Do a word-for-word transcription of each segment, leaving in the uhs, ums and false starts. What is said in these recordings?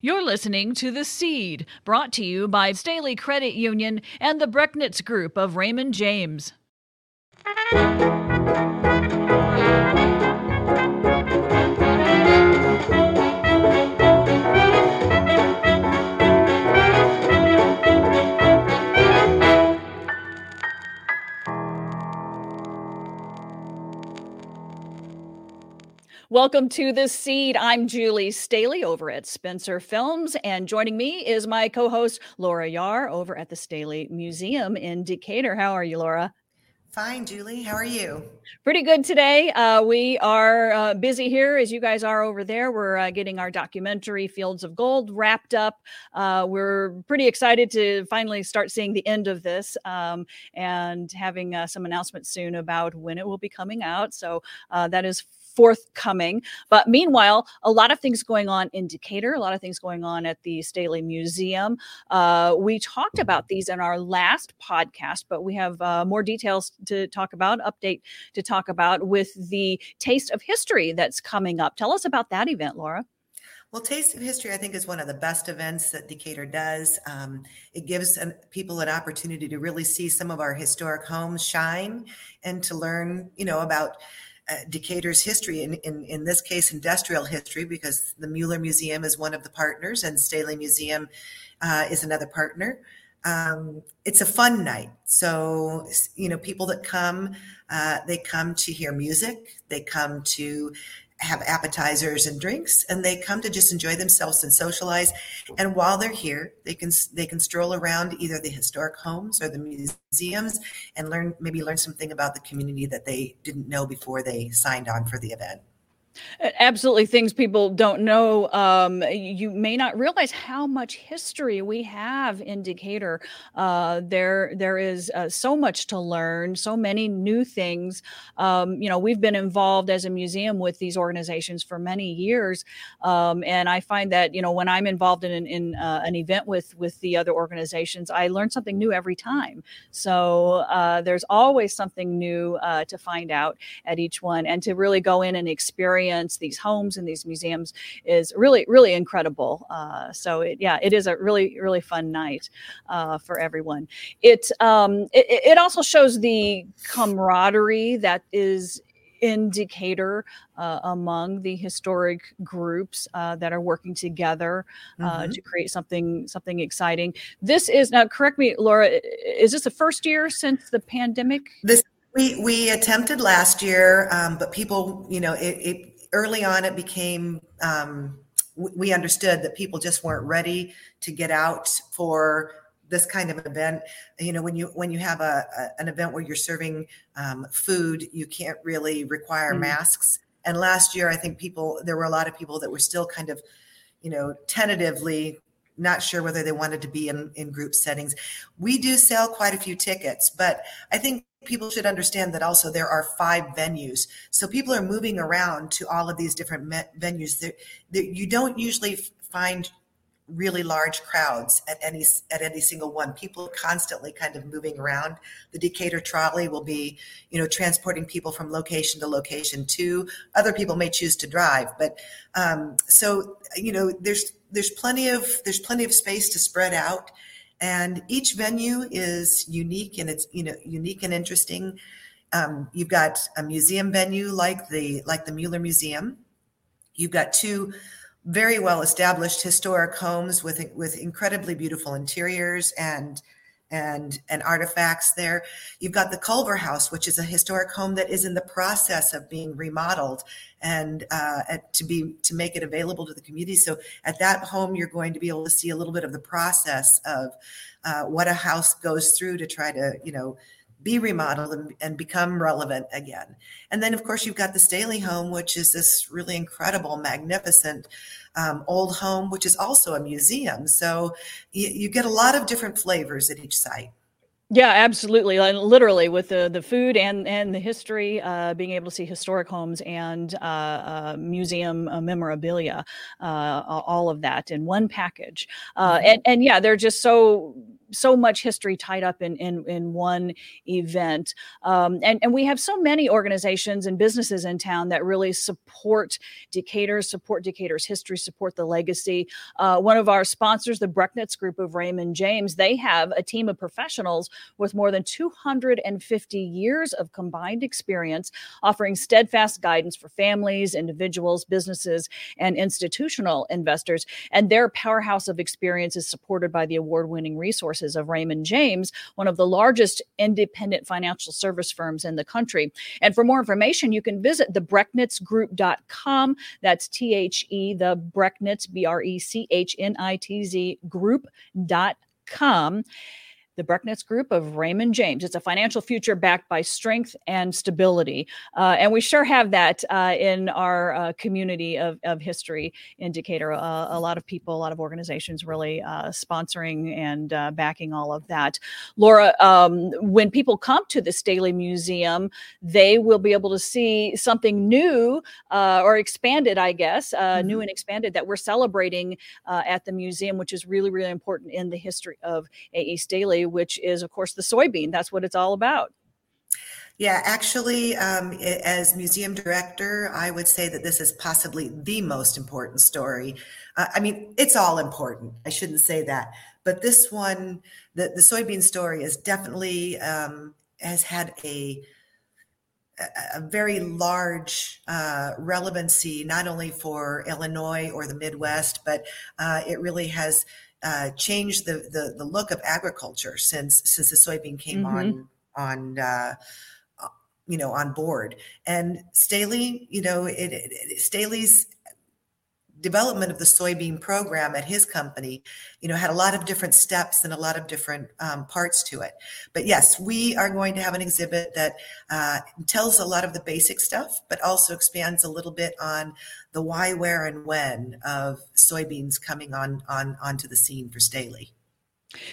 You're listening to The Seed, brought to you by Staley Credit Union and the Brechnitz Group of Raymond James. Welcome to The Seed. I'm Julie Staley over at Spencer Films, and joining me is my co-host Laura Jahr over at the Staley Museum in Decatur. How are you, Laura? Fine, Julie. How are you? Pretty good today. Uh, we are uh, busy here as you guys are over there. We're uh, getting our documentary Fields of Gold wrapped up. Uh, we're pretty excited to finally start seeing the end of this um, and having uh, some announcements soon about when it will be coming out. So uh, that is forthcoming. But meanwhile, a lot of things going on in Decatur, a lot of things going on at the Staley Museum. Uh, we talked about these in our last podcast, but we have uh, more details to talk about, update to talk about with the Taste of History that's coming up. Tell us about that event, Laura. Well, Taste of History, I think, is one of the best events that Decatur does. Um, it gives an, people an opportunity to really see some of our historic homes shine and to learn, you know, about Uh, Decatur's history, in, in, in this case, industrial history, because the Mueller Museum is one of the partners and Staley Museum uh, is another partner. Um, it's a fun night. So, you know, people that come, uh, they come to hear music, they come to have appetizers and drinks, and they come to just enjoy themselves and socialize. And while they're here, they can they can stroll around either the historic homes or the museums and learn maybe learn something about the community that they didn't know before they signed on for the event. Absolutely. Things people don't know. Um, you may not realize how much history we have in Decatur. Uh, there, there is uh, so much to learn, so many new things. Um, you know, we've been involved as a museum with these organizations for many years. Um, and I find that, you know, when I'm involved in, in, in uh, an event with, with the other organizations, I learn something new every time. So uh, there's always something new uh, to find out at each one, and to really go in and experience these homes and these museums is really, really incredible. Uh, so, it, yeah, it is a really, really fun night uh, for everyone. It, um, it it also shows the camaraderie that is in Decatur uh, among the historic groups uh, that are working together uh, mm-hmm. to create something something exciting. This is, now correct me, Laura, is this the first year since the pandemic? This we we attempted last year, um, but people, you know, it. it early on, it became, um, we understood that people just weren't ready to get out for this kind of event. You know, when you when you have a, a an event where you're serving um, food, you can't really require mm-hmm. masks. And last year, I think people, there were a lot of people that were still kind of, you know, tentatively not sure whether they wanted to be in, in group settings. We do sell quite a few tickets, but I think people should understand that also there are five venues. So people are moving around to all of these different me- venues. They're, they're, you don't usually f- find really large crowds at any at any single one. People are constantly kind of moving around. The Decatur trolley will be, you know, transporting people from location to location too. Other people may choose to drive, but um, so, you know, there's there's plenty of there's plenty of space to spread out. And each venue is unique, and it's, you know, unique and interesting. Um, you've got a museum venue like the like the Mueller Museum. You've got two very well-established historic homes with with incredibly beautiful interiors and and and artifacts there. You've got the Culver House, which is a historic home that is in the process of being remodeled and uh, at, to be to make it available to the community. So at that home, you're going to be able to see a little bit of the process of uh, what a house goes through to try to, you know, be remodeled and, and become relevant again. And then, of course, you've got the Staley Home, which is this really incredible, magnificent um, old home, which is also a museum. So you, you get a lot of different flavors at each site. Yeah, absolutely. And literally with the, the food and, and the history, uh, being able to see historic homes and uh, uh, museum uh, memorabilia, uh, all of that in one package. Uh, and, and yeah, they're just so so much history tied up in in, in one event. Um, and, and we have so many organizations and businesses in town that really support Decatur, support Decatur's history, support the legacy. Uh, one of our sponsors, the Brechnitz Group of Raymond James, they have a team of professionals with more than two hundred fifty years of combined experience, offering steadfast guidance for families, individuals, businesses, and institutional investors. And their powerhouse of experience is supported by the award-winning resources of Raymond James, one of the largest independent financial service firms in the country. And for more information, you can visit the brechnitz group dot com. That's T H E, the Brechnitz, B R E C H N I T Z, group dot com. The Brechnitz Group of Raymond James. It's a financial future backed by strength and stability. Uh, and we sure have that uh, in our uh, community of, of history in Decatur. Uh, a lot of people, a lot of organizations really uh, sponsoring and uh, backing all of that. Laura, um, when people come to the Staley Museum, they will be able to see something new uh, or expanded, I guess, uh, mm-hmm. new and expanded that we're celebrating uh, at the museum, which is really, really important in the history of A E. Staley, which is, of course, the soybean. That's what it's all about. Yeah, actually, um, as museum director, I would say that this is possibly the most important story. Uh, I mean, it's all important. I shouldn't say that. But this one, the, the soybean story is definitely um, has had a, a very large uh, relevancy, not only for Illinois or the Midwest, but uh, it really has Uh, changed the, the the look of agriculture since since the soybean came mm-hmm. on on uh, you know on board. And Staley, you know, it, it, Staley's development of the soybean program at his company, you know, had a lot of different steps and a lot of different um, parts to it. But yes, we are going to have an exhibit that uh, tells a lot of the basic stuff, but also expands a little bit on the why, where, and when of soybeans coming on, on onto the scene for Staley.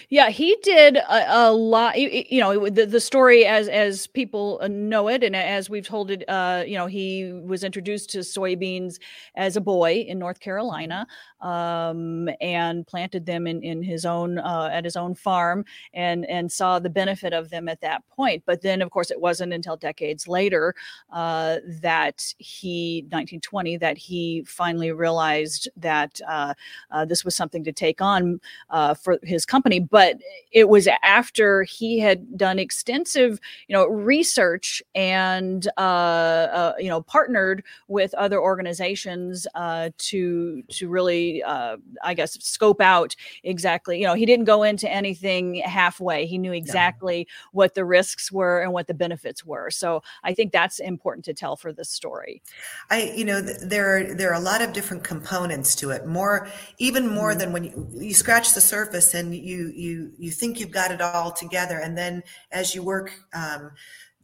Yeah, he did a, a lot. You know, the, the story as as people know it, and as we've told it, uh, you know, he was introduced to soybeans as a boy in North Carolina, um, and planted them in, in his own uh, at his own farm, and and saw the benefit of them at that point. But then, of course, it wasn't until decades later uh, that he nineteen twenty that he finally realized that uh, uh, this was something to take on uh, for his company. But it was after he had done extensive, you know, research and, uh, uh, you know, partnered with other organizations uh, to to really, uh, I guess, scope out exactly. You know, he didn't go into anything halfway. He knew exactly no. what the risks were and what the benefits were. So I think that's important to tell for this story. I, you know, th- there are there are a lot of different components to it. More, even more mm-hmm. than when you, you scratch the surface and you. You you you think you've got it all together, and then as you work um,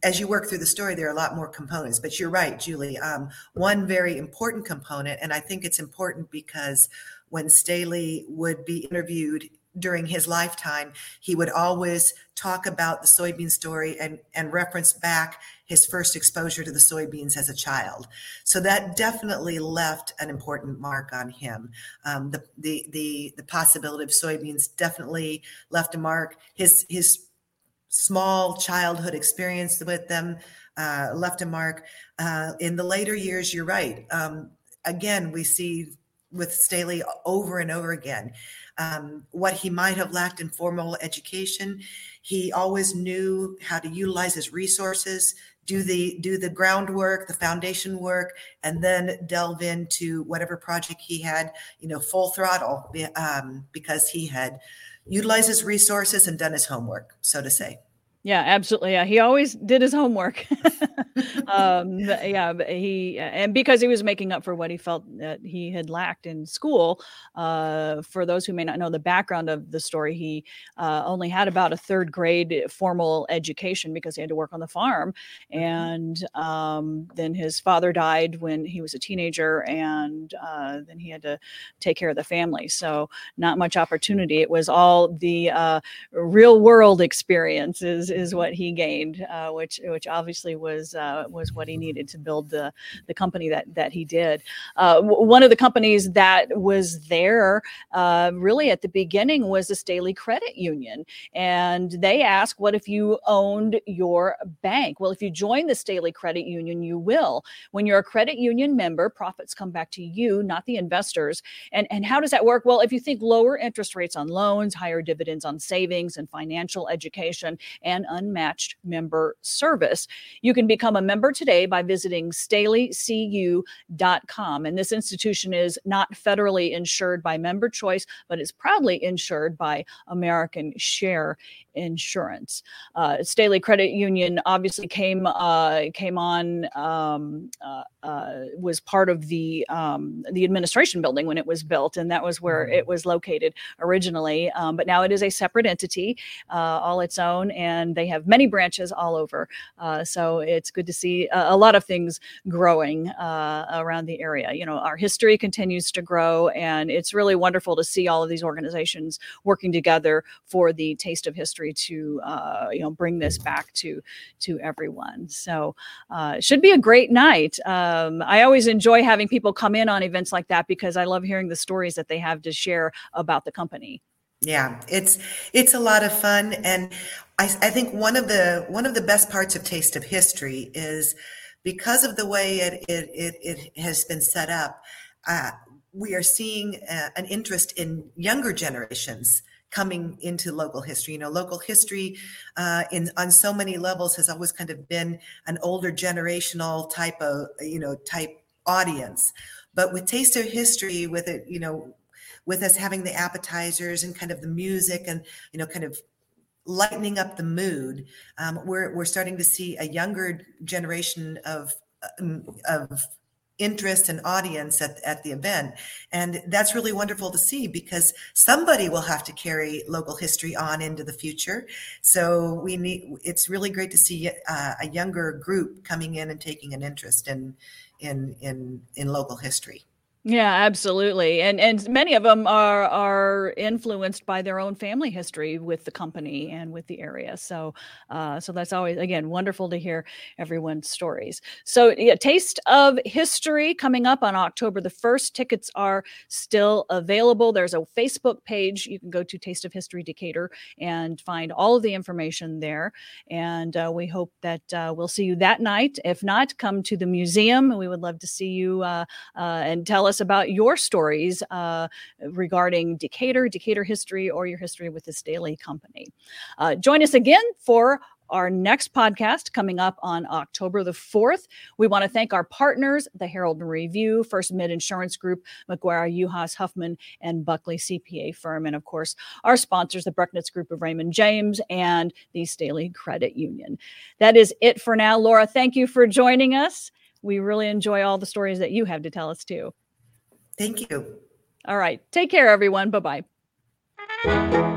as you work through the story, there are a lot more components. But you're right, Julie. Um, one very important component, and I think it's important because when Staley would be interviewed during his lifetime, he would always talk about the soybean story and and reference back his first exposure to the soybeans as a child. So that definitely left an important mark on him. Um, the, the the the possibility of soybeans definitely left a mark. His his small childhood experience with them uh, left a mark. Uh, in the later years, you're right. Um, again, we see with Staley over and over again. Um, what he might have lacked in formal education, he always knew how to utilize his resources, do the do the groundwork, the foundation work, and then delve into whatever project he had, you know, full throttle, um, because he had utilized his resources and done his homework, so to say. Yeah, absolutely. Yeah, he always did his homework. um, yeah, he and because he was making up for what he felt that he had lacked in school. Uh, for those who may not know the background of the story, he uh, only had about a third grade formal education because he had to work on the farm. And um, then his father died when he was a teenager, and uh, then he had to take care of the family. So not much opportunity. It was all the uh, real world experiences is what he gained, uh, which which obviously was uh, was what he needed to build the the company that that he did. Uh, w- one of the companies that was there uh, really at the beginning was the Staley Credit Union, and they asked, "What if you owned your bank?" Well, if you join the Staley Credit Union, you will. When you're a credit union member, profits come back to you, not the investors. And and how does that work? Well, if you think lower interest rates on loans, higher dividends on savings, and financial education, and unmatched member service. You can become a member today by visiting staley c u dot com. And this institution is not federally insured by member choice, but is proudly insured by American Share Insurance. Uh, Staley Credit Union obviously came uh, came on, um, uh, uh, was part of the um, the administration building when it was built, and that was where it was located originally. Um, but now it is a separate entity, uh, all its own, and they have many branches all over. Uh, so it's good to see a, a lot of things growing uh, around the area. You know, our history continues to grow, and it's really wonderful to see all of these organizations working together for the Taste of History to uh, you know bring this back to to everyone. So uh, it should be a great night. Um, I always enjoy having people come in on events like that because I love hearing the stories that they have to share about the company. Yeah, it's it's a lot of fun, and I, I think one of the one of the best parts of Taste of History is because of the way it it it, it has been set up. Uh, we are seeing a, an interest in younger generations coming into local history. You know, local history uh, in on so many levels has always kind of been an older generational type of you know type audience, but with Taste of History, with it you know. with us having the appetizers and kind of the music and, you know, kind of lightening up the mood, um, we're we're starting to see a younger generation of of interest and audience at, at the event. And that's really wonderful to see because somebody will have to carry local history on into the future. So we need, it's really great to see uh, a younger group coming in and taking an interest in in in, in local history. Yeah, absolutely. And and many of them are are influenced by their own family history with the company and with the area. So uh, so that's always, again, wonderful to hear everyone's stories. So yeah, Taste of History coming up on October the first. Tickets are still available. There's a Facebook page. You can go to Taste of History Decatur and find all of the information there. And uh, we hope that uh, we'll see you that night. If not, come to the museum. We would love to see you uh, uh, and tell us about your stories uh, regarding Decatur, Decatur history, or your history with the Staley Company. Uh, join us again for our next podcast coming up on October the fourth. We want to thank our partners, the Herald and Review, First Mid Insurance Group, McGuire, Uhas, Huffman, and Buckley C P A firm. And of course, our sponsors, the Brechnitz Group of Raymond James and the Staley Credit Union. That is it for now. Laura, thank you for joining us. We really enjoy all the stories that you have to tell us too. Thank you. All right. Take care, everyone. Bye-bye.